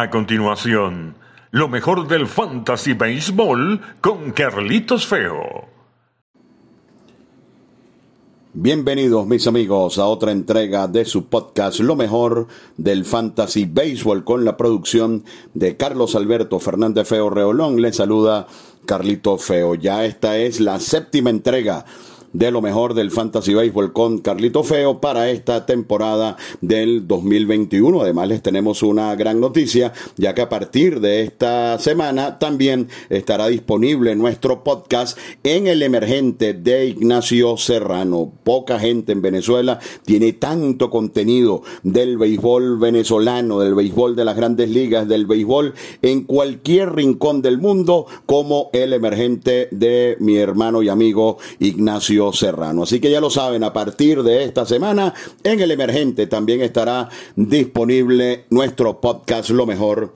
A continuación, lo mejor del Fantasy Baseball con Carlitos Feo. Bienvenidos, mis amigos, a otra entrega de su podcast, lo mejor del Fantasy Baseball, con la producción de Carlos Alberto Fernández Feo Reolón. Les saluda Carlitos Feo. Ya esta es la séptima entrega de lo mejor del Fantasy Baseball con Carlito Feo para esta temporada del 2021. Además, les tenemos una gran noticia, ya que a partir de esta semana también estará disponible nuestro podcast en El Emergente de Ignacio Serrano. Poca gente en Venezuela tiene tanto contenido del béisbol venezolano, del béisbol de las grandes ligas, del béisbol en cualquier rincón del mundo, como El Emergente de mi hermano y amigo Ignacio Serrano. Así que ya lo saben, a partir de esta semana en El Emergente también estará disponible nuestro podcast, lo mejor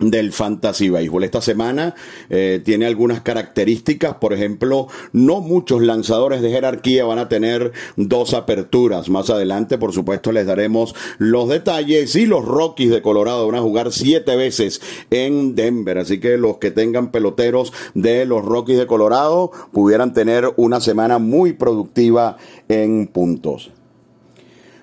del Fantasy Baseball. Esta semana tiene algunas características. Por ejemplo, no muchos lanzadores de jerarquía van a tener dos aperturas. Más adelante, por supuesto, les daremos los detalles. Y los Rockies de Colorado van a jugar 7 veces en Denver. Así que los que tengan peloteros de los Rockies de Colorado pudieran tener una semana muy productiva en puntos.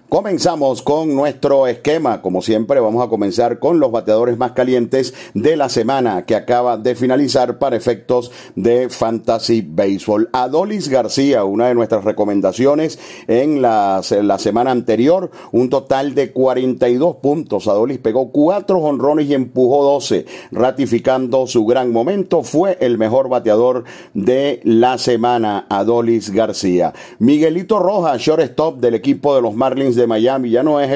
Comenzamos con nuestro esquema. Como siempre, vamos a comenzar con los bateadores más calientes de la semana que acaba de finalizar para efectos de Fantasy Baseball. Adolis García, una de nuestras recomendaciones en la semana anterior, un total de 42 puntos. Adolis pegó 4 jonrones y empujó 12, ratificando su gran momento. Fue el mejor bateador de la semana, Adolis García. Miguelito Rojas, shortstop del equipo de los Marlins de Miami, ya no es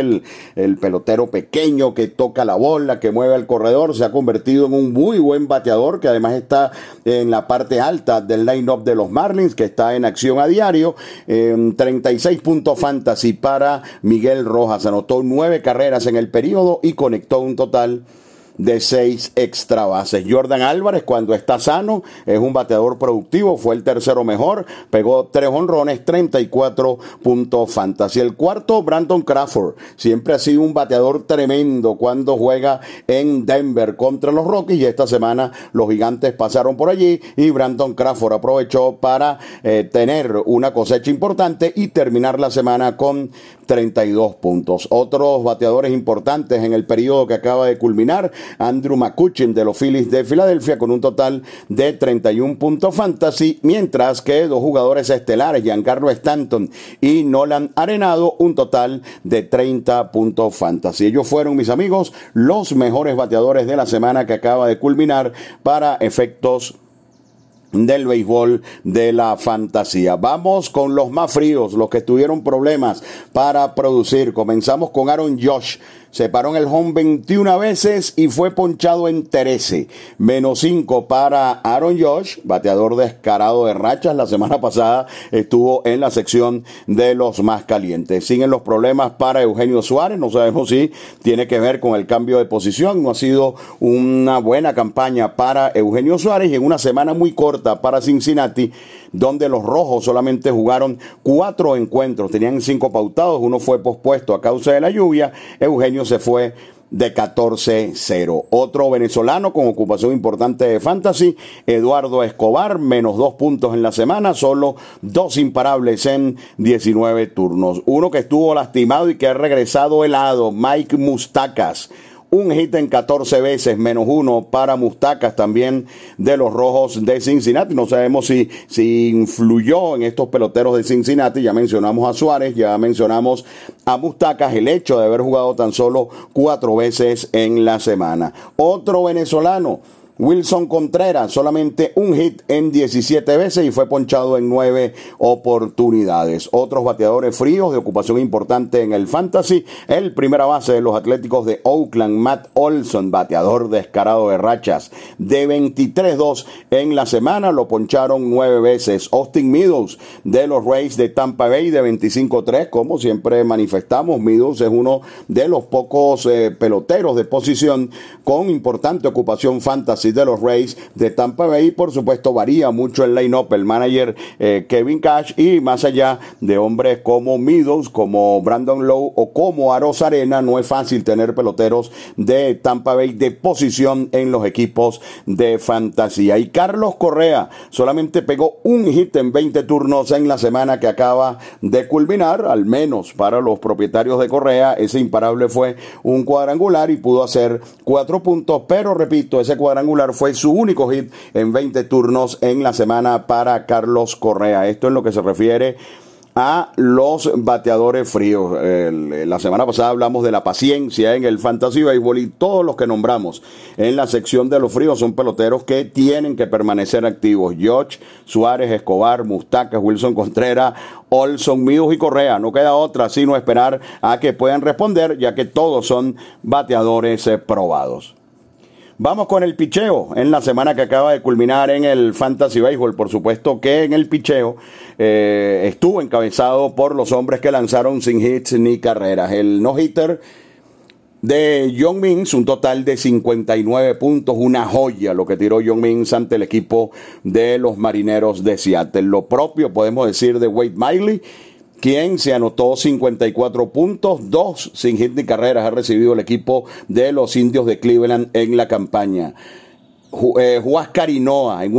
el pelotero pequeño que toca la bola, que mueve el corredor. Se ha convertido en un muy buen bateador que además está en la parte alta del line-up de los Marlins, que está en acción a diario. 36 puntos fantasy para Miguel Rojas. Anotó 9 carreras en el periodo y conectó un total de 6 extra bases. Jordan Álvarez, cuando está sano, es un bateador productivo, fue el tercero mejor, pegó 3 jonrones, 34 puntos fantasy. El cuarto, Brandon Crawford, siempre ha sido un bateador tremendo cuando juega en Denver contra los Rockies, y esta semana los Gigantes pasaron por allí y Brandon Crawford aprovechó para tener una cosecha importante y terminar la semana con 32 puntos. Otros bateadores importantes en el periodo que acaba de culminar, Andrew McCutchen de los Phillies de Filadelfia con un total de 31 puntos fantasy, mientras que dos jugadores estelares, Giancarlo Stanton y Nolan Arenado, un total de 30 puntos fantasy. Ellos fueron, mis amigos, los mejores bateadores de la semana que acaba de culminar para efectos del béisbol de la fantasía. Vamos con los más fríos, los que tuvieron problemas para producir. Comenzamos con Aaron Josh. Se paró en el home 21 veces y fue ponchado en 13. Menos 5 para Aaron Josh, bateador descarado de rachas. La semana pasada estuvo en la sección de los más calientes. Siguen los problemas para Eugenio Suárez. No sabemos si tiene que ver con el cambio de posición. No ha sido una buena campaña para Eugenio Suárez. Y en una semana muy corta para Cincinnati, donde los rojos solamente jugaron 4 encuentros. Tenían 5 pautados. Uno fue pospuesto a causa de la lluvia. Eugenio se fue de 14-0. Otro venezolano con ocupación importante de fantasy, Eduardo Escobar, menos 2 puntos en la semana, solo 2 imparables en 19 turnos. Uno que estuvo lastimado y que ha regresado helado, Mike Moustakas. Un hit en 14 veces, menos 1 para Moustakas, también de los Rojos de Cincinnati. No sabemos si influyó en estos peloteros de Cincinnati. Ya mencionamos a Suárez, ya mencionamos a Moustakas, el hecho de haber jugado tan solo 4 veces en la semana. Otro venezolano, Wilson Contreras, solamente un hit en 17 veces y fue ponchado en 9 oportunidades. Otros bateadores fríos de ocupación importante en el fantasy, el primera base de los Atléticos de Oakland, Matt Olson, bateador descarado de rachas, de 23-2 en la semana, lo poncharon 9 veces. Austin Meadows de los Rays de Tampa Bay, de 25-3, como siempre manifestamos, Meadows es uno de los pocos peloteros de posición con importante ocupación fantasy así de los Rays de Tampa Bay. Por supuesto, varía mucho el line-up, el manager Kevin Cash, y más allá de hombres como Meadows, como Brandon Lowe o como Aros Arena, no es fácil tener peloteros de Tampa Bay de posición en los equipos de fantasía. Y Carlos Correa solamente pegó un hit en 20 turnos en la semana que acaba de culminar, al menos para los propietarios de Correa. Ese imparable fue un cuadrangular y pudo hacer 4 puntos, pero repito, ese cuadrangular fue su único hit en 20 turnos en la semana para Carlos Correa. Esto es lo que se refiere a los bateadores fríos. La semana pasada hablamos de la paciencia en el Fantasy Baseball y todos los que nombramos en la sección de los fríos son peloteros que tienen que permanecer activos. George, Suárez, Escobar, Moustakas, Wilson Contreras, Olson, Meadows y Correa. No queda otra sino esperar a que puedan responder, ya que todos son bateadores probados. Vamos con el picheo en la semana que acaba de culminar en el Fantasy Baseball. Por supuesto que en el picheo estuvo encabezado por los hombres que lanzaron sin hits ni carreras. El no-hitter de John Means, un total de 59 puntos, una joya lo que tiró John Means ante el equipo de los Marineros de Seattle. Lo propio podemos decir de Wade Miley, quien se anotó 54 puntos, 2 sin hit ni carreras ha recibido el equipo de los Indios de Cleveland en la campaña. Huáscar Ynoa en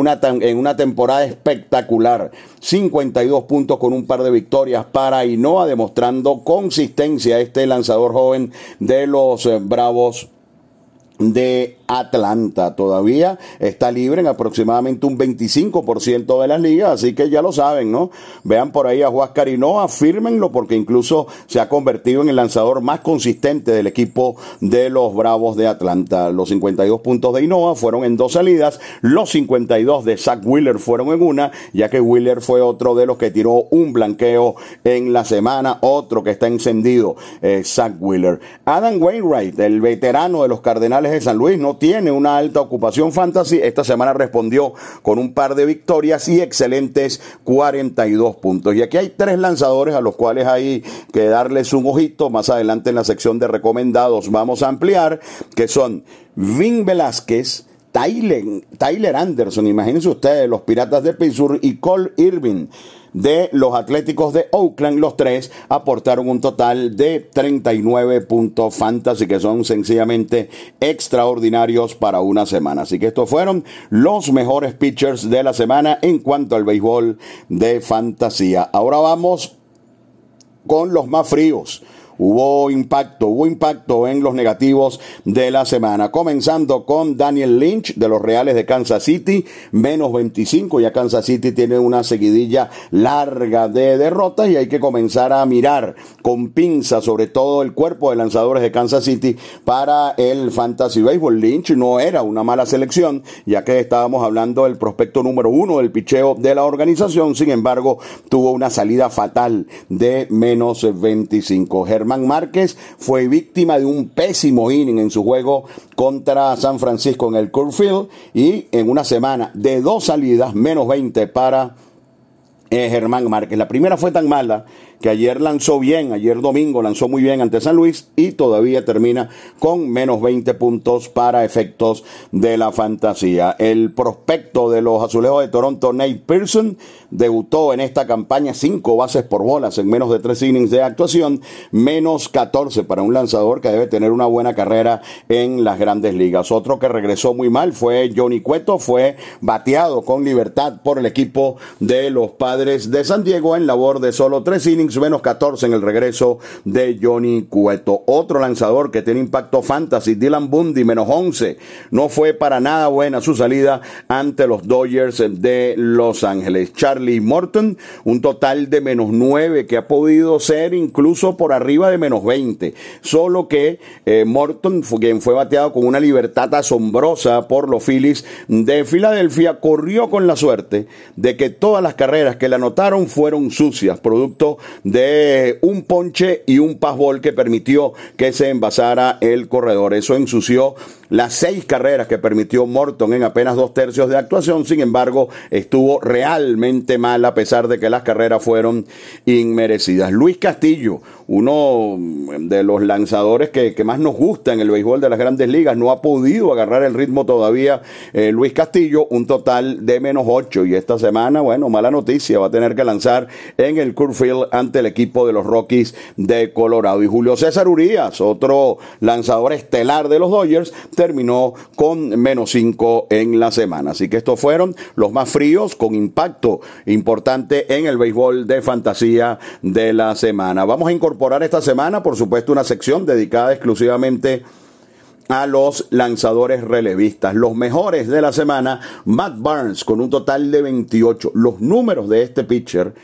una temporada espectacular, 52 puntos con un par de victorias para Ynoa, demostrando consistencia este lanzador joven de los Bravos de Atlanta. Todavía está libre en aproximadamente un 25% de las ligas, así que ya lo saben, ¿no? Vean por ahí a Huáscar Ynoa, fírmenlo, porque incluso se ha convertido en el lanzador más consistente del equipo de los Bravos de Atlanta. Los 52 puntos de Ynoa fueron en 2 salidas, los 52 de Zach Wheeler fueron en una, ya que Wheeler fue otro de los que tiró un blanqueo en la semana, otro que está encendido, Zach Wheeler. Adam Wainwright, el veterano de los Cardenales de San Luis, no tiene una alta ocupación fantasy. Esta semana respondió con un par de victorias y excelentes 42 puntos. Y aquí hay 3 lanzadores a los cuales hay que darles un ojito. Más adelante en la sección de recomendados vamos a ampliar, que son Vin Velázquez, Tyler Anderson, imagínense ustedes, los Piratas de Pittsburgh, y Cole Irvin de los Atléticos de Oakland. Los 3 aportaron un total de 39 puntos fantasy, que son sencillamente extraordinarios para una semana. Así que estos fueron los mejores pitchers de la semana en cuanto al béisbol de fantasía. Ahora vamos con los más fríos. Hubo impacto en los negativos de la semana, comenzando con Daniel Lynch de los Reales de Kansas City, menos 25. Ya Kansas City tiene una seguidilla larga de derrotas y hay que comenzar a mirar con pinza sobre todo el cuerpo de lanzadores de Kansas City para el Fantasy Baseball. Lynch no era una mala selección, ya que estábamos hablando del prospecto número 1 del picheo de la organización. Sin embargo, tuvo una salida fatal de menos 25. Germán Márquez fue víctima de un pésimo inning en su juego contra San Francisco en el Coors Field, y en una semana de 2 salidas, menos 20 para Germán Márquez. La primera fue tan mala que ayer lanzó bien, ayer domingo lanzó muy bien ante San Luis, y todavía termina con menos 20 puntos para efectos de la fantasía. El prospecto de los Azulejos de Toronto, Nate Pearson, debutó en esta campaña 5 bases por bolas en menos de 3 innings de actuación, menos 14 para un lanzador que debe tener una buena carrera en las grandes ligas. Otro que regresó muy mal fue Johnny Cueto, fue bateado con libertad por el equipo de los Padres de San Diego en labor de solo 3 innings, menos 14 en el regreso de Johnny Cueto. Otro lanzador que tiene impacto fantasy, Dylan Bundy, menos 11. No fue para nada buena su salida ante los Dodgers de Los Ángeles. Charlie Morton, un total de menos 9, que ha podido ser incluso por arriba de menos 20. Solo que Morton, quien fue bateado con una libertad asombrosa por los Phillies de Filadelfia, corrió con la suerte de que todas las carreras que le anotaron fueron sucias, producto de un ponche y un passball que permitió que se envasara el corredor. Eso ensució las 6 carreras que permitió Morton en apenas 2/3 de actuación. Sin embargo, estuvo realmente mal a pesar de que las carreras fueron inmerecidas. Luis Castillo, uno de los lanzadores que más nos gusta en el béisbol de las Grandes Ligas, no ha podido agarrar el ritmo todavía. Luis Castillo, un total de -8, y esta semana, bueno, mala noticia, va a tener que lanzar en el Coors Field ante el equipo de los Rockies de Colorado. Y Julio César Urías, otro lanzador estelar de los Dodgers, terminó con -5 en la semana. Así que estos fueron los más fríos con impacto importante en el béisbol de fantasía de la semana. Vamos a incorporar esta semana, por supuesto, una sección dedicada exclusivamente a los lanzadores relevistas, los mejores de la semana. Matt Barnes con un total de 28. Los números de este pitcher,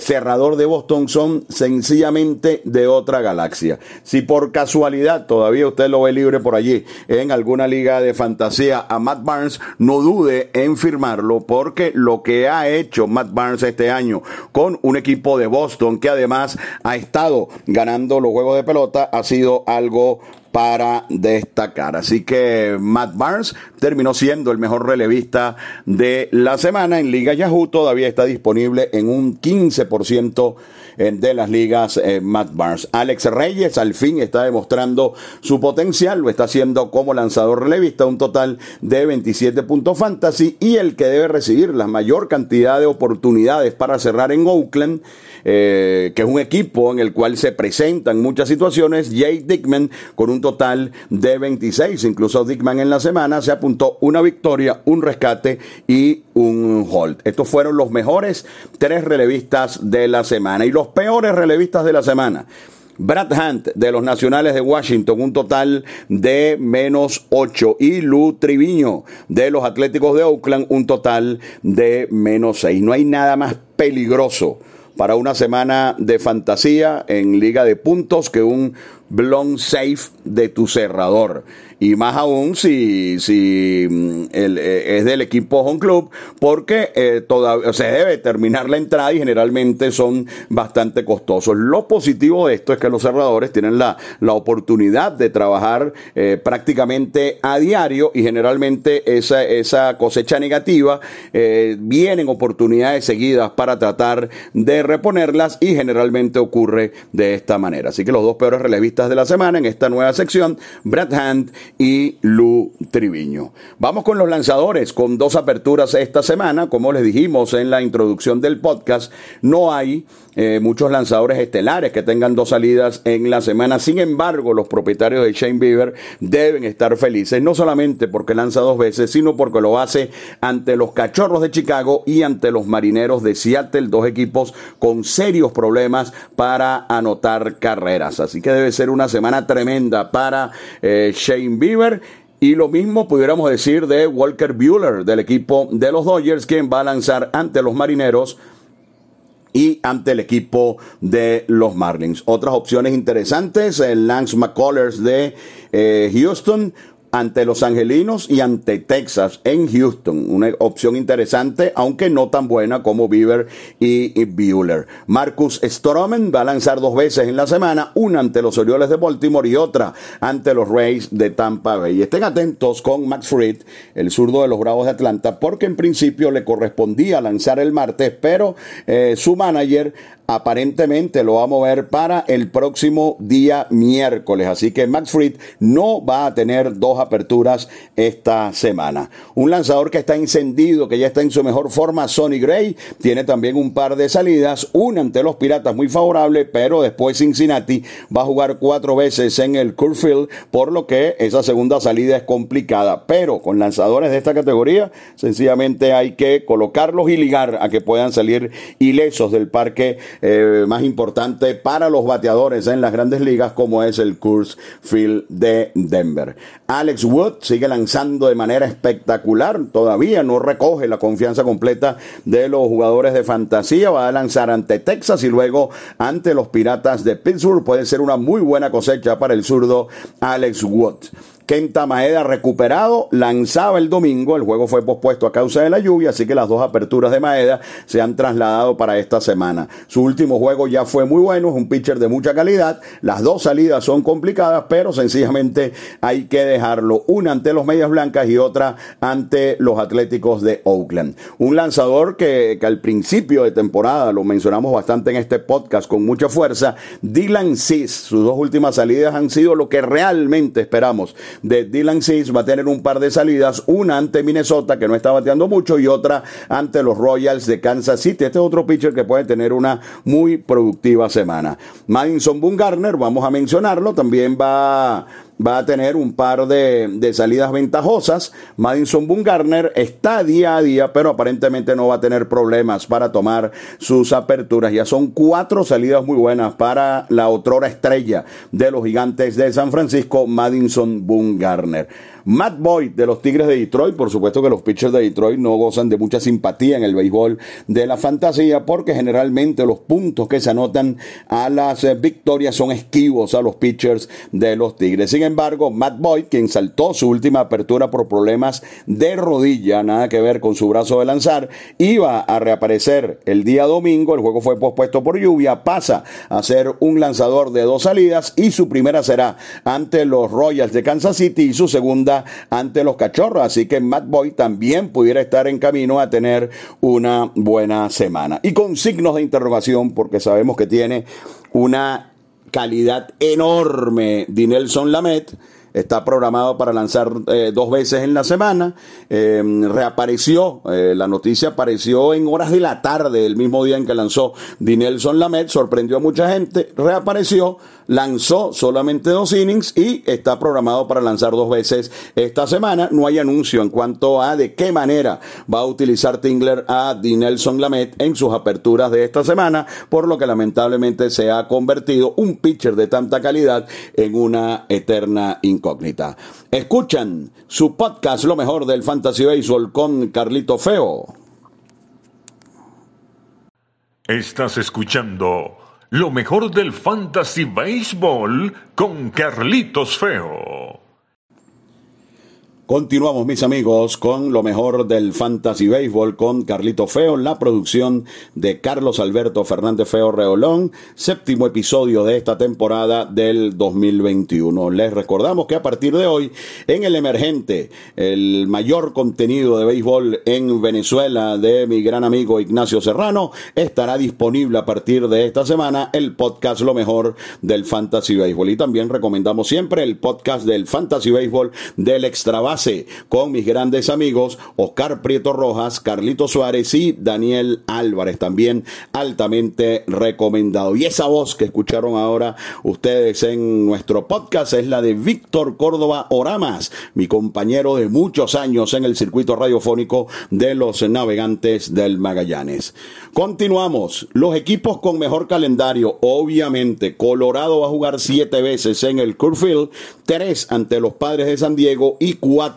cerrador de Boston, son sencillamente de otra galaxia. Si por casualidad todavía usted lo ve libre por allí en alguna liga de fantasía a Matt Barnes, no dude en firmarlo, porque lo que ha hecho Matt Barnes este año con un equipo de Boston que además ha estado ganando los juegos de pelota ha sido algo para destacar. Así que Matt Barnes terminó siendo el mejor relevista de la semana. En Liga Yahoo todavía está disponible en un 15% de las ligas Matt Barnes. Alex Reyes al fin está demostrando su potencial, lo está haciendo como lanzador relevista, un total de 27 puntos fantasy, y el que debe recibir la mayor cantidad de oportunidades para cerrar en Oakland, que es un equipo en el cual se presentan muchas situaciones, Jay Diekman con un total de 26, incluso Diekman en la semana se apuntó una victoria, un rescate y un hold. Estos fueron los mejores 3 relevistas de la semana. Y los peores relevistas de la semana: Brad Hand de los Nacionales de Washington, un total de -8, y Lou Trivino de los Atléticos de Oakland, un total de -6. No hay nada más peligroso para una semana de fantasía en liga de puntos que un blown safe de tu cerrador, y más aún si es del equipo home club, porque todavía se debe terminar la entrada y generalmente son bastante costosos. Lo positivo de esto es que los cerradores tienen la oportunidad de trabajar prácticamente a diario, y generalmente esa cosecha negativa vienen oportunidades seguidas para tratar de reponerlas, y generalmente ocurre de esta manera. Así que los dos peores relevistas de la semana en esta nueva sección, Brad Hand y Lou Trivino. Vamos con los lanzadores con 2 aperturas esta semana. Como les dijimos en la introducción del podcast, no hay muchos lanzadores estelares que tengan 2 salidas en la semana. Sin embargo, los propietarios de Shane Bieber deben estar felices, no solamente porque lanza 2 veces, sino porque lo hace ante los Cachorros de Chicago y ante los Marineros de Seattle, 2 equipos con serios problemas para anotar carreras. Así que debe ser una semana tremenda para Shane Bieber. Y lo mismo pudiéramos decir de Walker Buehler del equipo de los Dodgers, quien va a lanzar ante los Marineros y ante el equipo de los Marlins. Otras opciones interesantes: el Lance McCullers de Houston ante los Angelinos y ante Texas en Houston. Una opción interesante, aunque no tan buena como Bieber y Buehler. Marcus Stroman va a lanzar 2 veces en la semana, una ante los Orioles de Baltimore y otra ante los Rays de Tampa Bay. Y estén atentos con Max Fried, el zurdo de los Bravos de Atlanta, porque en principio le correspondía lanzar el martes, pero su manager aparentemente lo va a mover para el próximo día miércoles. Así que Max Fried no va a tener 2 aperturas esta semana. Un lanzador que está encendido, que ya está en su mejor forma, Sonny Gray, tiene también un par de salidas, una ante los Piratas muy favorable, pero después Cincinnati va a jugar 4 veces en el Coors Field, por lo que esa segunda salida es complicada. Pero con lanzadores de esta categoría sencillamente hay que colocarlos y ligar a que puedan salir ilesos del parque más importante para los bateadores en las Grandes Ligas, como es el Coors Field de Denver. Alex Wood sigue lanzando de manera espectacular, todavía no recoge la confianza completa de los jugadores de fantasía, va a lanzar ante Texas y luego ante los Piratas de Pittsburgh. Puede ser una muy buena cosecha para el zurdo Alex Wood. Kenta Maeda recuperado, lanzaba el domingo, el juego fue pospuesto a causa de la lluvia, así que las dos aperturas de Maeda se han trasladado para esta semana. Su último juego ya fue muy bueno, es un pitcher de mucha calidad, las dos salidas son complicadas, pero sencillamente hay que dejarlo, una ante los Medias Blancas y otra ante los Atléticos de Oakland. Un lanzador que al principio de temporada, lo mencionamos bastante en este podcast con mucha fuerza, Dylan Cease, sus dos últimas salidas han sido lo que realmente esperamos de Dylan Cease. Va a tener un par de salidas, una ante Minnesota, que no está bateando mucho, y otra ante los Royals de Kansas City. Este es otro pitcher que puede tener una muy productiva semana. Madison Bumgarner, vamos a mencionarlo, también va a tener un par de salidas ventajosas. Madison Bumgarner está día a día, pero aparentemente no va a tener problemas para tomar sus aperturas. Ya son 4 salidas muy buenas para la otrora estrella de los Gigantes de San Francisco, Madison Bumgarner. Matt Boyd de los Tigres de Detroit, por supuesto que los pitchers de Detroit no gozan de mucha simpatía en el béisbol de la fantasía, porque generalmente los puntos que se anotan a las victorias son esquivos a los pitchers de los Tigres. Sin embargo, Matt Boyd, quien saltó su última apertura por problemas de rodilla, nada que ver con su brazo de lanzar, iba a reaparecer el día domingo, el juego fue pospuesto por lluvia, pasa a ser un lanzador de 2 salidas y su primera será ante los Royals de Kansas City y su segunda ante los Cachorros, así que Matt Boyd también pudiera estar en camino a tener una buena semana. Y con signos de interrogación, porque sabemos que tiene una calidad enorme, Dinelson Lamet. Está programado para lanzar 2 veces en la semana. Reapareció, la noticia apareció en horas de la tarde, el mismo día en que lanzó Dinelson Lamet, sorprendió a mucha gente, reapareció, lanzó solamente 2 innings y está programado para lanzar 2 veces esta semana. No hay anuncio en cuanto a de qué manera va a utilizar Tingler a Dinelson Lamet en sus aperturas de esta semana, por lo que lamentablemente se ha convertido un pitcher de tanta calidad en una eterna incógnita. Escuchan su podcast Lo Mejor del Fantasy Baseball con Carlito Feo. Estás escuchando Lo Mejor del Fantasy Baseball con Carlitos Feo. Continuamos, mis amigos, con Lo Mejor del Fantasy Baseball con Carlito Feo, la producción de Carlos Alberto Fernández Feo Reolón, 7º episodio de esta temporada del 2021. Les recordamos que a partir de hoy, en El Emergente, el mayor contenido de béisbol en Venezuela de mi gran amigo Ignacio Serrano, estará disponible a partir de esta semana el podcast Lo Mejor del Fantasy Baseball. Y también recomendamos siempre el podcast del Fantasy Baseball del Extra Base, con mis grandes amigos Oscar Prieto Rojas, Carlito Suárez y Daniel Álvarez, también altamente recomendado. Y esa voz que escucharon ahora ustedes en nuestro podcast es la de Víctor Córdoba Oramas, mi compañero de muchos años en el circuito radiofónico de los Navegantes del Magallanes. Continuamos. Los equipos con mejor calendario, obviamente Colorado va a jugar 7 veces en el Coors Field, 3 ante los Padres de San Diego y 4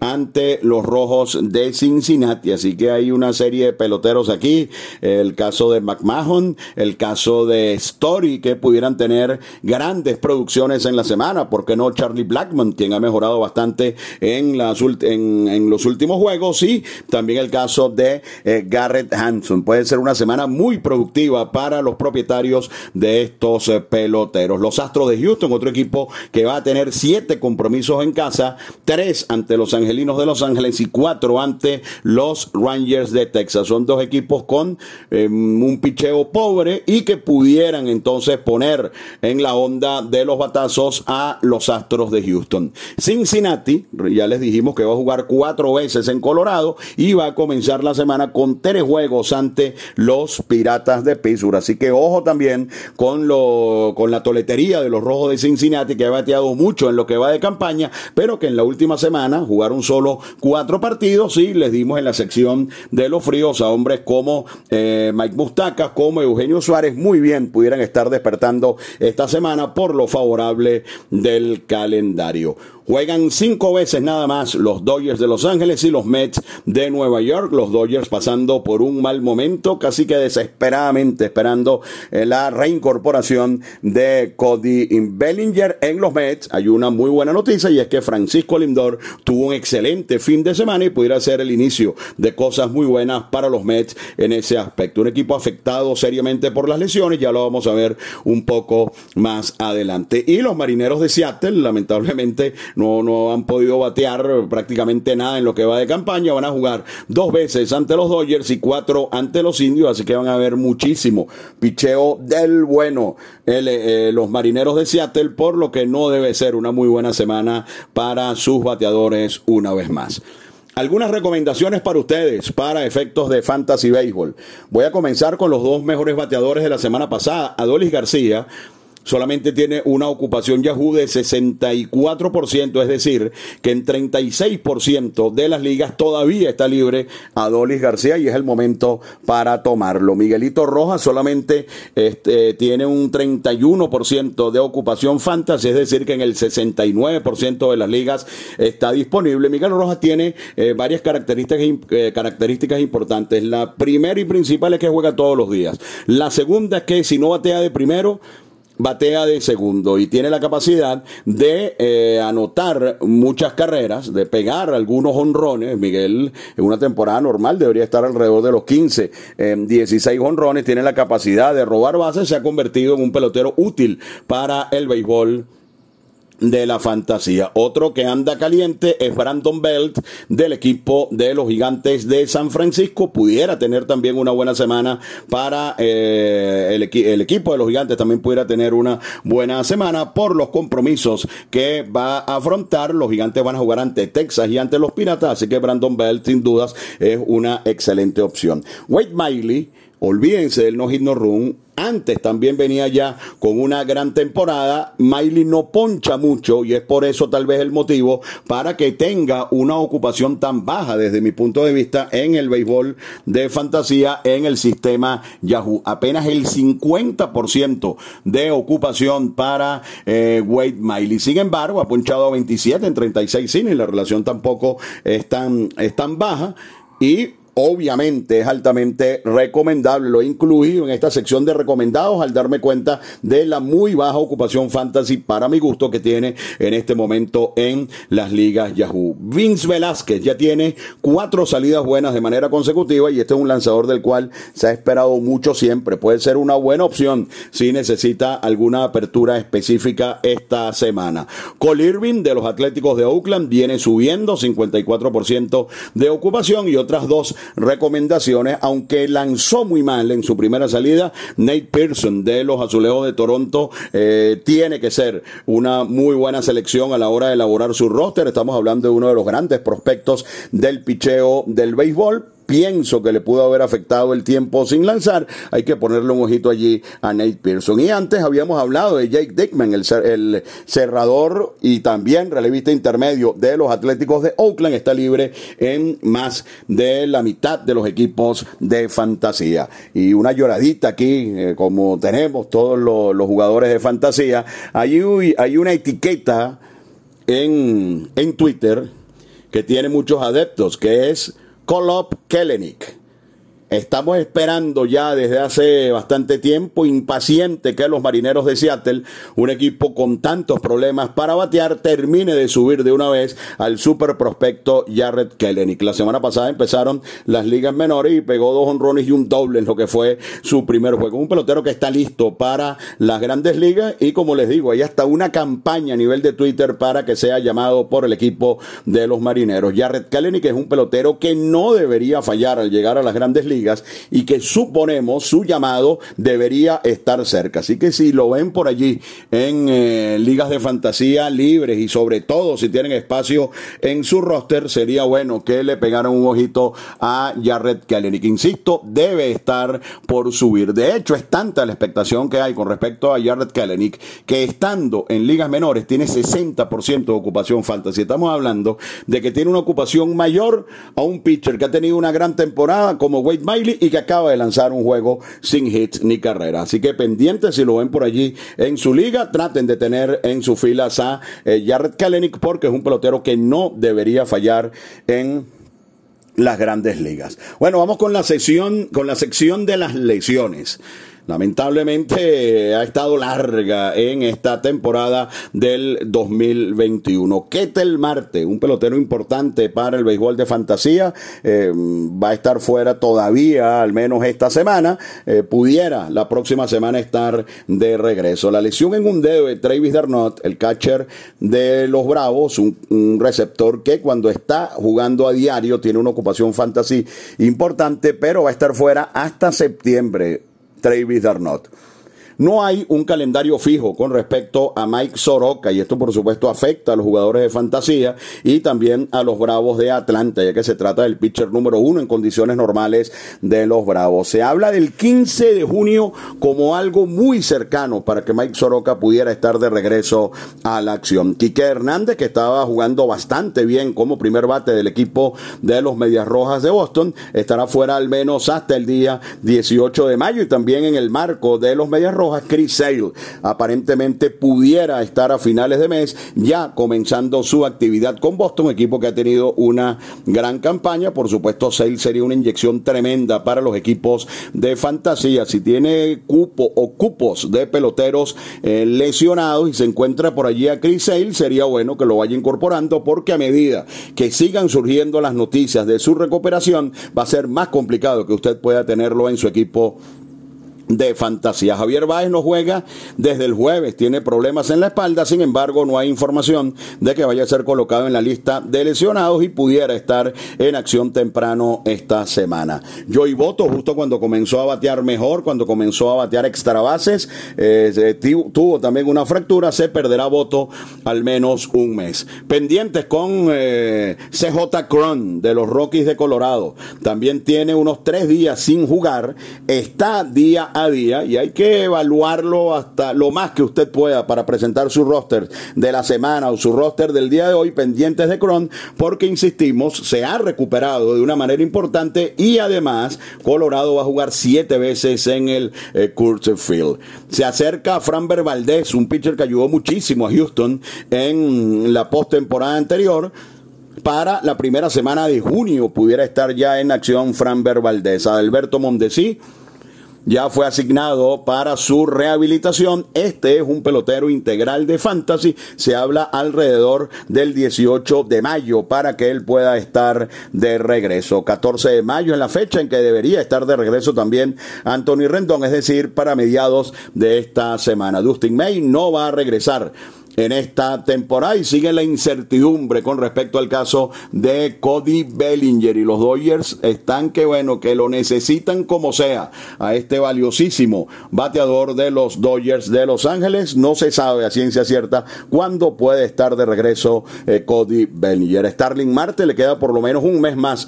ante los Rojos de Cincinnati, así que hay una serie de peloteros aquí, el caso de McMahon, el caso de Story, que pudieran tener grandes producciones en la semana, ¿por qué no Charlie Blackmon, quien ha mejorado bastante en los últimos juegos, y también el caso de Garrett Hanson? Puede ser una semana muy productiva para los propietarios de estos peloteros. Los Astros de Houston, otro equipo que va a tener 7 compromisos en casa, 3 ante los Angelinos de Los Ángeles y 4 ante los Rangers de Texas. Son 2 equipos con un picheo pobre y que pudieran entonces poner en la onda de los batazos a los Astros de Houston. Cincinnati, ya les dijimos que va a jugar 4 veces en Colorado y va a comenzar la semana con 3 juegos ante los Piratas de Pittsburgh. Así que ojo también con la toletería de los Rojos de Cincinnati, que ha bateado mucho en lo que va de campaña, pero que en la última semana jugaron solo 4 partidos y les dimos en la sección de los fríos a hombres como Mike Moustakas, como Eugenio Suárez, muy bien pudieran estar despertando esta semana por lo favorable del calendario. Juegan 5 veces nada más los Dodgers de Los Ángeles y los Mets de Nueva York. Los Dodgers pasando por un mal momento, casi que desesperadamente esperando la reincorporación de Cody Bellinger. En los Mets hay una muy buena noticia, y es que Francisco Lindor tuvo un excelente fin de semana y pudiera ser el inicio de cosas muy buenas para los Mets en ese aspecto. Un equipo afectado seriamente por las lesiones, ya lo vamos a ver un poco más adelante. Y los Marineros de Seattle, lamentablemente, no han podido batear prácticamente nada en lo que va de campaña. Van a jugar 2 veces ante los Dodgers y 4 ante los Indios, así que van a ver muchísimo picheo del bueno los Marineros de Seattle, por lo que no debe ser una muy buena semana para sus bateadores una vez más. Algunas recomendaciones para ustedes para efectos de Fantasy Baseball. Voy a comenzar con los 2 mejores bateadores de la semana pasada. Adolis García solamente tiene una ocupación Yahoo de 64%, es decir, que en 36% de las ligas todavía está libre Adolis García y es el momento para tomarlo. Miguelito Rojas solamente tiene un 31% de ocupación fantasy, es decir, que en el 69% de las ligas está disponible. Miguel Rojas tiene varias características importantes. La primera y principal es que juega todos los días. La segunda es que si no batea de primero, batea de segundo, y tiene la capacidad de anotar muchas carreras, de pegar algunos honrones. Miguel en una temporada normal debería estar alrededor de los 15, 16 honrones. Tiene la capacidad de robar bases, se ha convertido en un pelotero útil para el béisbol de la fantasía. Otro que anda caliente es Brandon Belt del equipo de los Gigantes de San Francisco. Pudiera tener también una buena semana para el equipo de los Gigantes. También pudiera tener una buena semana por los compromisos que va a afrontar. Los Gigantes van a jugar ante Texas y ante los Piratas, así que Brandon Belt sin dudas es una excelente opción. Wade Miley, olvídense del no hit no run. Antes también venía ya con una gran temporada. Miley no poncha mucho y es por eso tal vez el motivo para que tenga una ocupación tan baja desde mi punto de vista en el béisbol de fantasía en el sistema Yahoo. Apenas el 50% de ocupación para Wade Miley. Sin embargo, ha ponchado a 27 en 36 innings. La relación tampoco es tan baja y obviamente es altamente recomendable. Lo he incluido en esta sección de recomendados al darme cuenta de la muy baja ocupación fantasy para mi gusto que tiene en este momento en las ligas Yahoo. Vin Velázquez ya tiene 4 salidas buenas de manera consecutiva y este es un lanzador del cual se ha esperado mucho siempre. Puede ser una buena opción si necesita alguna apertura específica esta semana. Cole Irvin de los Atléticos de Oakland viene subiendo, 54% de ocupación. Y otras 2 recomendaciones, aunque lanzó muy mal en su primera salida, Nate Pearson de los Azulejos de Toronto tiene que ser una muy buena selección a la hora de elaborar su roster. Estamos hablando de uno de los grandes prospectos del picheo del béisbol. Pienso que le pudo haber afectado el tiempo sin lanzar. Hay que ponerle un ojito allí a Nate Pearson. Y antes habíamos hablado de Jay Diekman, el cerrador y también relevista intermedio de los Atléticos de Oakland. Está libre en más de la mitad de los equipos de fantasía. Y una lloradita aquí, como tenemos todos los jugadores de fantasía. Hay una etiqueta en Twitter que tiene muchos adeptos, que es Jarred Kelenic. Estamos esperando ya desde hace bastante tiempo, impaciente, que los Marineros de Seattle, un equipo con tantos problemas para batear, termine de subir de una vez al super prospecto Jarred Kelenic. La semana pasada empezaron las ligas menores y pegó 2 honrones y un doble en lo que fue su primer juego. Un pelotero que está listo para las grandes ligas y, como les digo, hay hasta una campaña a nivel de Twitter para que sea llamado por el equipo de los Marineros. Jarred Kelenic es un pelotero que no debería fallar al llegar a las grandes ligas y que suponemos su llamado debería estar cerca. Así que si lo ven por allí en ligas de fantasía libres y sobre todo si tienen espacio en su roster, sería bueno que le pegaran un ojito a Jarred Kelenic, que insisto, debe estar por subir. De hecho, es tanta la expectación que hay con respecto a Jarred Kelenic que estando en ligas menores tiene 60% de ocupación fantasy. Estamos hablando de que tiene una ocupación mayor a un pitcher que ha tenido una gran temporada como Wade Miley y que acaba de lanzar un juego sin hits ni carrera. Así que pendientes, si lo ven por allí en su liga, traten de tener en sus filas a Jarred Kelenic, porque es un pelotero que no debería fallar en las grandes ligas. Bueno, vamos con la sección de las lesiones. Lamentablemente ha estado larga en esta temporada del 2021. Ketel Marte, un pelotero importante para el béisbol de fantasía, va a estar fuera todavía, al menos esta semana. Pudiera la próxima semana estar de regreso. La lesión en un dedo de Travis d'Arnott, el catcher de los Bravos, un receptor que cuando está jugando a diario tiene una ocupación fantasy importante, pero va a estar fuera hasta septiembre. Travis d'Arnott. No hay un calendario fijo con respecto a Mike Soroka, y esto por supuesto afecta a los jugadores de fantasía y también a los Bravos de Atlanta, ya que se trata del pitcher número uno en condiciones normales de los Bravos. Se habla del 15 de junio como algo muy cercano para que Mike Soroka pudiera estar de regreso a la acción. Quique Hernández, que estaba jugando bastante bien como primer bate del equipo de los Medias Rojas de Boston, estará fuera al menos hasta el día 18 de mayo, y también en el marco de los Medias Rojas, Chris Sale aparentemente pudiera estar a finales de mes ya comenzando su actividad con Boston, equipo que ha tenido una gran campaña. Por supuesto, Sale sería una inyección tremenda para los equipos de fantasía. Si tiene cupo o cupos de peloteros lesionados y se encuentra por allí a Chris Sale, sería bueno que lo vaya incorporando, porque a medida que sigan surgiendo las noticias de su recuperación, va a ser más complicado que usted pueda tenerlo en su equipo de fantasía. Javier Báez no juega desde el jueves, tiene problemas en la espalda, sin embargo no hay información de que vaya a ser colocado en la lista de lesionados y pudiera estar en acción temprano esta semana. Joey Votto, justo cuando comenzó a batear mejor, cuando comenzó a batear extra bases, tuvo también una fractura, se perderá Votto al menos un mes. Pendientes con CJ Cron de los Rockies de Colorado, también tiene unos 3 días sin jugar, está día a día y hay que evaluarlo hasta lo más que usted pueda para presentar su roster de la semana o su roster del día de hoy. Pendientes de Cron, porque insistimos, se ha recuperado de una manera importante y además Colorado va a jugar 7 veces en el Coors Field. Se acerca a Framber Valdez, un pitcher que ayudó muchísimo a Houston en la postemporada anterior. Para la primera semana de junio pudiera estar ya en acción Framber Valdez. Alberto Mondesi ya fue asignado para su rehabilitación. Este es un pelotero integral de fantasy. Se habla alrededor del 18 de mayo para que él pueda estar de regreso. 14 de mayo es la fecha en que debería estar de regreso también Anthony Rendón, es decir, para mediados de esta semana. Dustin May no va a regresar en esta temporada y sigue la incertidumbre con respecto al caso de Cody Bellinger, y los Dodgers están que bueno, que lo necesitan como sea a este valiosísimo bateador de los Dodgers de Los Ángeles. No se sabe a ciencia cierta cuándo puede estar de regreso Cody Bellinger. Starling Marte le queda por lo menos un mes más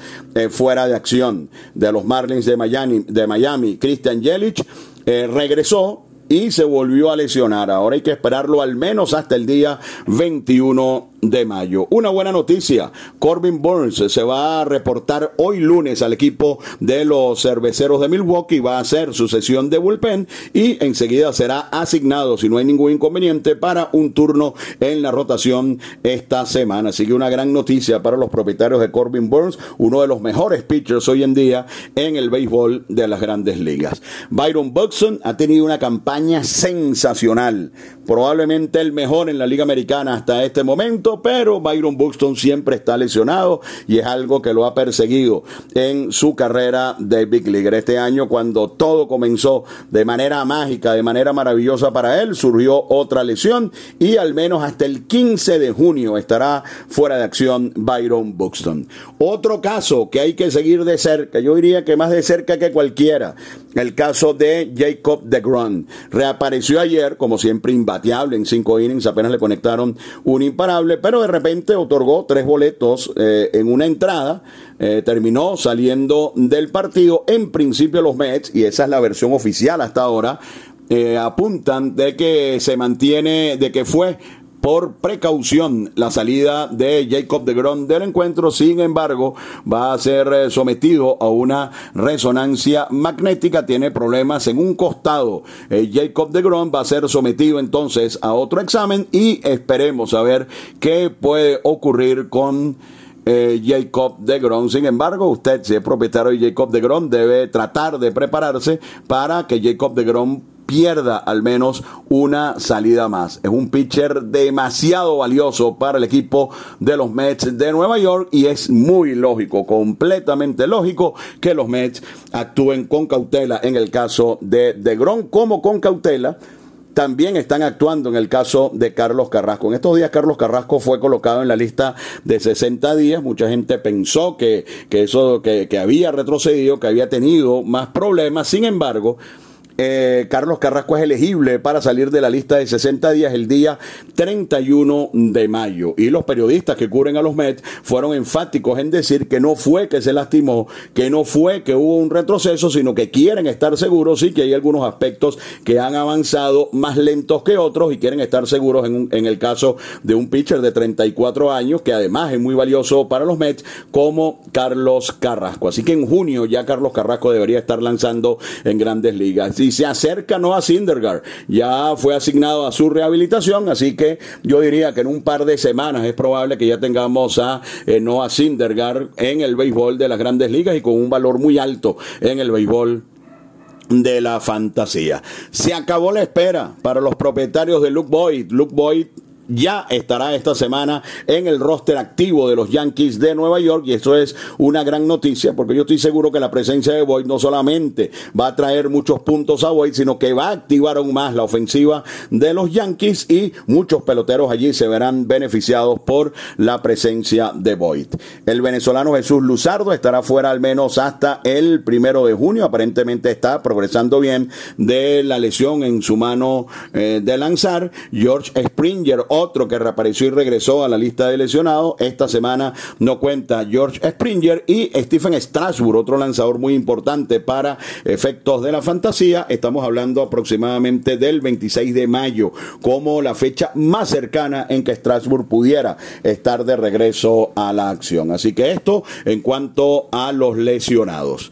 fuera de acción de los Marlins de Miami. Christian Yelich regresó y se volvió a lesionar. Ahora hay que esperarlo al menos hasta el día 21 de mayo. Una buena noticia, Corbin Burnes se va a reportar hoy lunes al equipo de los Cerveceros de Milwaukee, va a hacer su sesión de bullpen y enseguida será asignado, si no hay ningún inconveniente, para un turno en la rotación esta semana. Así que una gran noticia para los propietarios de Corbin Burnes, uno de los mejores pitchers hoy en día en el béisbol de las grandes ligas. Byron Buxton ha tenido una campaña sensacional, probablemente el mejor en la Liga Americana hasta este momento, pero Byron Buxton siempre está lesionado y es algo que lo ha perseguido en su carrera de Big League. Este año, cuando todo comenzó de manera mágica, de manera maravillosa para él, surgió otra lesión y al menos hasta el 15 de junio estará fuera de acción Byron Buxton. Otro caso que hay que seguir de cerca, yo diría que más de cerca que cualquiera, el caso de Jacob deGrom. Reapareció ayer, como siempre imbateable, en 5 innings, apenas le conectaron un imparable, pero de repente otorgó 3 boletos en una entrada, terminó saliendo del partido. En principio los Mets, y esa es la versión oficial hasta ahora, apuntan de que se mantiene, de que fue por precaución la salida de Jacob deGrom del encuentro. Sin embargo, va a ser sometido a una resonancia magnética, tiene problemas en un costado. Jacob deGrom va a ser sometido entonces a otro examen y esperemos a ver qué puede ocurrir con Jacob deGrom. Sin embargo, usted, si es propietario de Jacob deGrom, debe tratar de prepararse para que Jacob deGrom pierda al menos una salida más. Es un pitcher demasiado valioso para el equipo de los Mets de Nueva York y es muy lógico, completamente lógico, que los Mets actúen con cautela en el caso de deGrom, como con cautela también están actuando en el caso de Carlos Carrasco. En estos días Carlos Carrasco fue colocado en la lista de 60 días. Mucha gente pensó que había retrocedido, que había tenido más problemas. Sin embargo, Carlos Carrasco es elegible para salir de la lista de 60 días el día 31 de mayo. Y los periodistas que cubren a los Mets fueron enfáticos en decir que no fue que se lastimó, que no fue que hubo un retroceso, sino que quieren estar seguros y que hay algunos aspectos que han avanzado más lentos que otros y quieren estar seguros en el caso de un pitcher de 34 años, que además es muy valioso para los Mets, como Carlos Carrasco. Así que en junio ya Carlos Carrasco debería estar lanzando en Grandes Ligas. Y se acerca Noah Syndergaard, ya fue asignado a su rehabilitación, así que yo diría que en un par de semanas es probable que ya tengamos a Noah Syndergaard en el béisbol de las Grandes Ligas y con un valor muy alto en el béisbol de la fantasía. Se acabó la espera para los propietarios de Luke Boyd. Luke Boyd ya estará esta semana en el roster activo de los Yankees de Nueva York y esto es una gran noticia porque yo estoy seguro que la presencia de Boyd no solamente va a traer muchos puntos a Boyd, sino que va a activar aún más la ofensiva de los Yankees y muchos peloteros allí se verán beneficiados por la presencia de Boyd. El venezolano Jesús Luzardo estará fuera al menos hasta el 1 de junio, aparentemente está progresando bien de la lesión en su mano de lanzar. George Springer, otro que reapareció y regresó a la lista de lesionados. Esta semana no cuenta George Springer y Stephen Strasburg, otro lanzador muy importante para efectos de la fantasía. Estamos hablando aproximadamente del 26 de mayo como la fecha más cercana en que Strasburg pudiera estar de regreso a la acción. Así que esto en cuanto a los lesionados.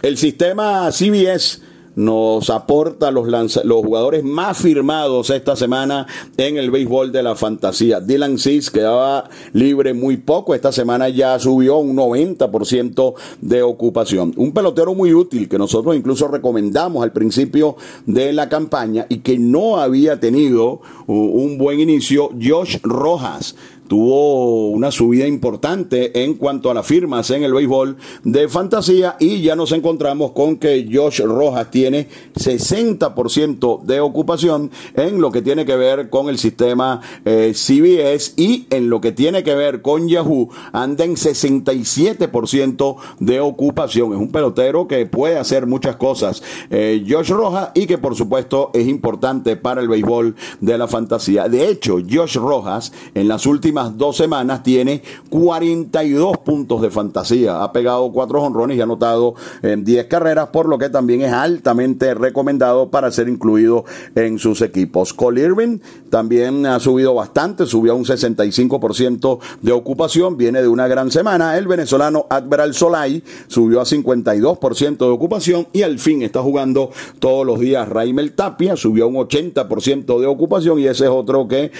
El sistema CBS nos aporta los jugadores más firmados esta semana en el béisbol de la fantasía. Dylan Cease quedaba libre muy poco. Esta semana ya subió un 90% de ocupación. Un pelotero muy útil que nosotros incluso recomendamos al principio de la campaña y que no había tenido un buen inicio, Josh Rojas. Tuvo una subida importante en cuanto a las firmas en el béisbol de fantasía y ya nos encontramos con que Josh Rojas tiene 60% de ocupación en lo que tiene que ver con el sistema CBS y en lo que tiene que ver con Yahoo anda en 67% de ocupación. Es un pelotero que puede hacer muchas cosas, Josh Rojas, y que por supuesto es importante para el béisbol de la fantasía. De hecho, Josh Rojas en las últimas 2 semanas tiene 42 puntos de fantasía, ha pegado 4 jonrones y ha anotado 10 carreras, por lo que también es altamente recomendado para ser incluido en sus equipos. Cole Irvin también ha subido bastante, subió a un 65% de ocupación, viene de una gran semana. El venezolano Admiral Solay subió a 52% de ocupación y al fin está jugando todos los días. Raimel Tapia subió a un 80% de ocupación y ese es otro que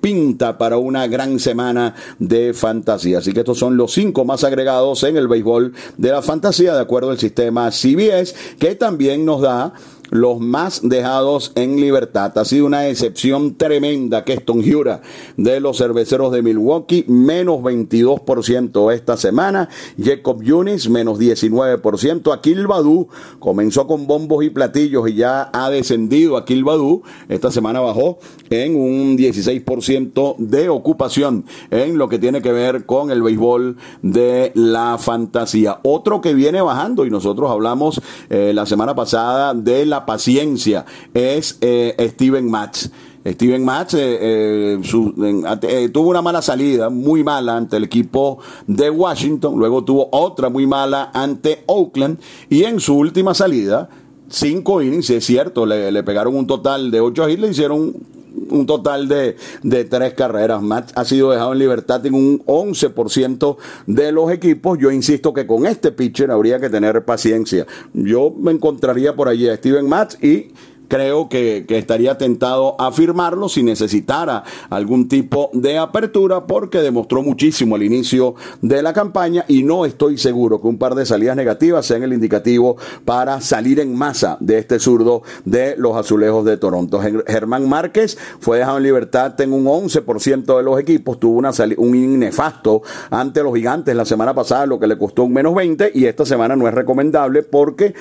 pinta para una gran semana de fantasía. Así que estos son los 5 más agregados en el béisbol de la fantasía, de acuerdo al sistema CBS, que también nos da los más dejados en libertad. Ha sido una excepción tremenda Keston Hiura de los Cerveceros de Milwaukee, menos 22% esta semana. Jacob Yunis, menos 19%. Akil Badú comenzó con bombos y platillos y ya ha descendido. Akil Badú esta semana bajó en un 16% de ocupación en lo que tiene que ver con el béisbol de la fantasía. Otro que viene bajando, y nosotros hablamos la semana pasada de la paciencia, es Steven Matz. Steven Matz tuvo una mala salida, muy mala ante el equipo de Washington, luego tuvo otra muy mala ante Oakland y en su última salida, 5 innings, es cierto, le pegaron un total de 8 hits, le hicieron un total de 3 carreras. Matt ha sido dejado en libertad en un 11% de los equipos. Yo insisto que con este pitcher habría que tener paciencia. Yo me encontraría por allí a Steven Matz y creo que estaría tentado a firmarlo si necesitara algún tipo de apertura, porque demostró muchísimo al inicio de la campaña y no estoy seguro que un par de salidas negativas sean el indicativo para salir en masa de este zurdo de los Azulejos de Toronto. Germán Márquez fue dejado en libertad en un 11% de los equipos, tuvo un inning nefasto ante los Gigantes la semana pasada, lo que le costó un menos 20, y esta semana no es recomendable porque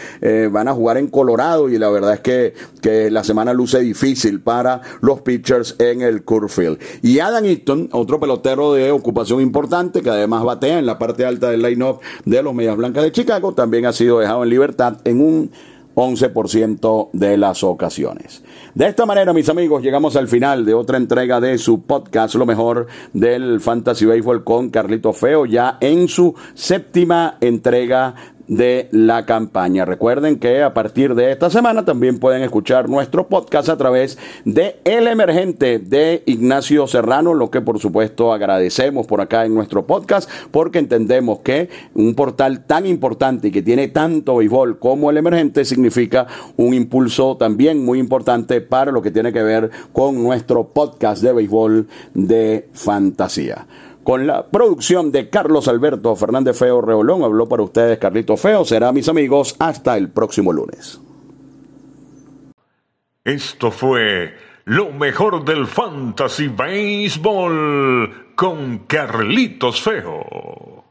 van a jugar en Colorado y la verdad es que la semana luce difícil para los pitchers en el Coors Field. Y Adam Eaton, otro pelotero de ocupación importante, que además batea en la parte alta del line-up de los Medias Blancas de Chicago, también ha sido dejado en libertad en un 11% de las ocasiones. De esta manera, mis amigos, llegamos al final de otra entrega de su podcast, lo mejor del Fantasy Baseball con Carlito Feo, ya en su 7ª entrega de la campaña. Recuerden que a partir de esta semana también pueden escuchar nuestro podcast a través de El Emergente de Ignacio Serrano, lo que por supuesto agradecemos por acá en nuestro podcast, porque entendemos que un portal tan importante y que tiene tanto béisbol como El Emergente significa un impulso también muy importante para lo que tiene que ver con nuestro podcast de béisbol de fantasía. Con la producción de Carlos Alberto Fernández Feo Reolón, habló para ustedes Carlito Feo. Será, mis amigos, hasta el próximo lunes. Esto fue lo mejor del Fantasy Baseball con Carlitos Feo.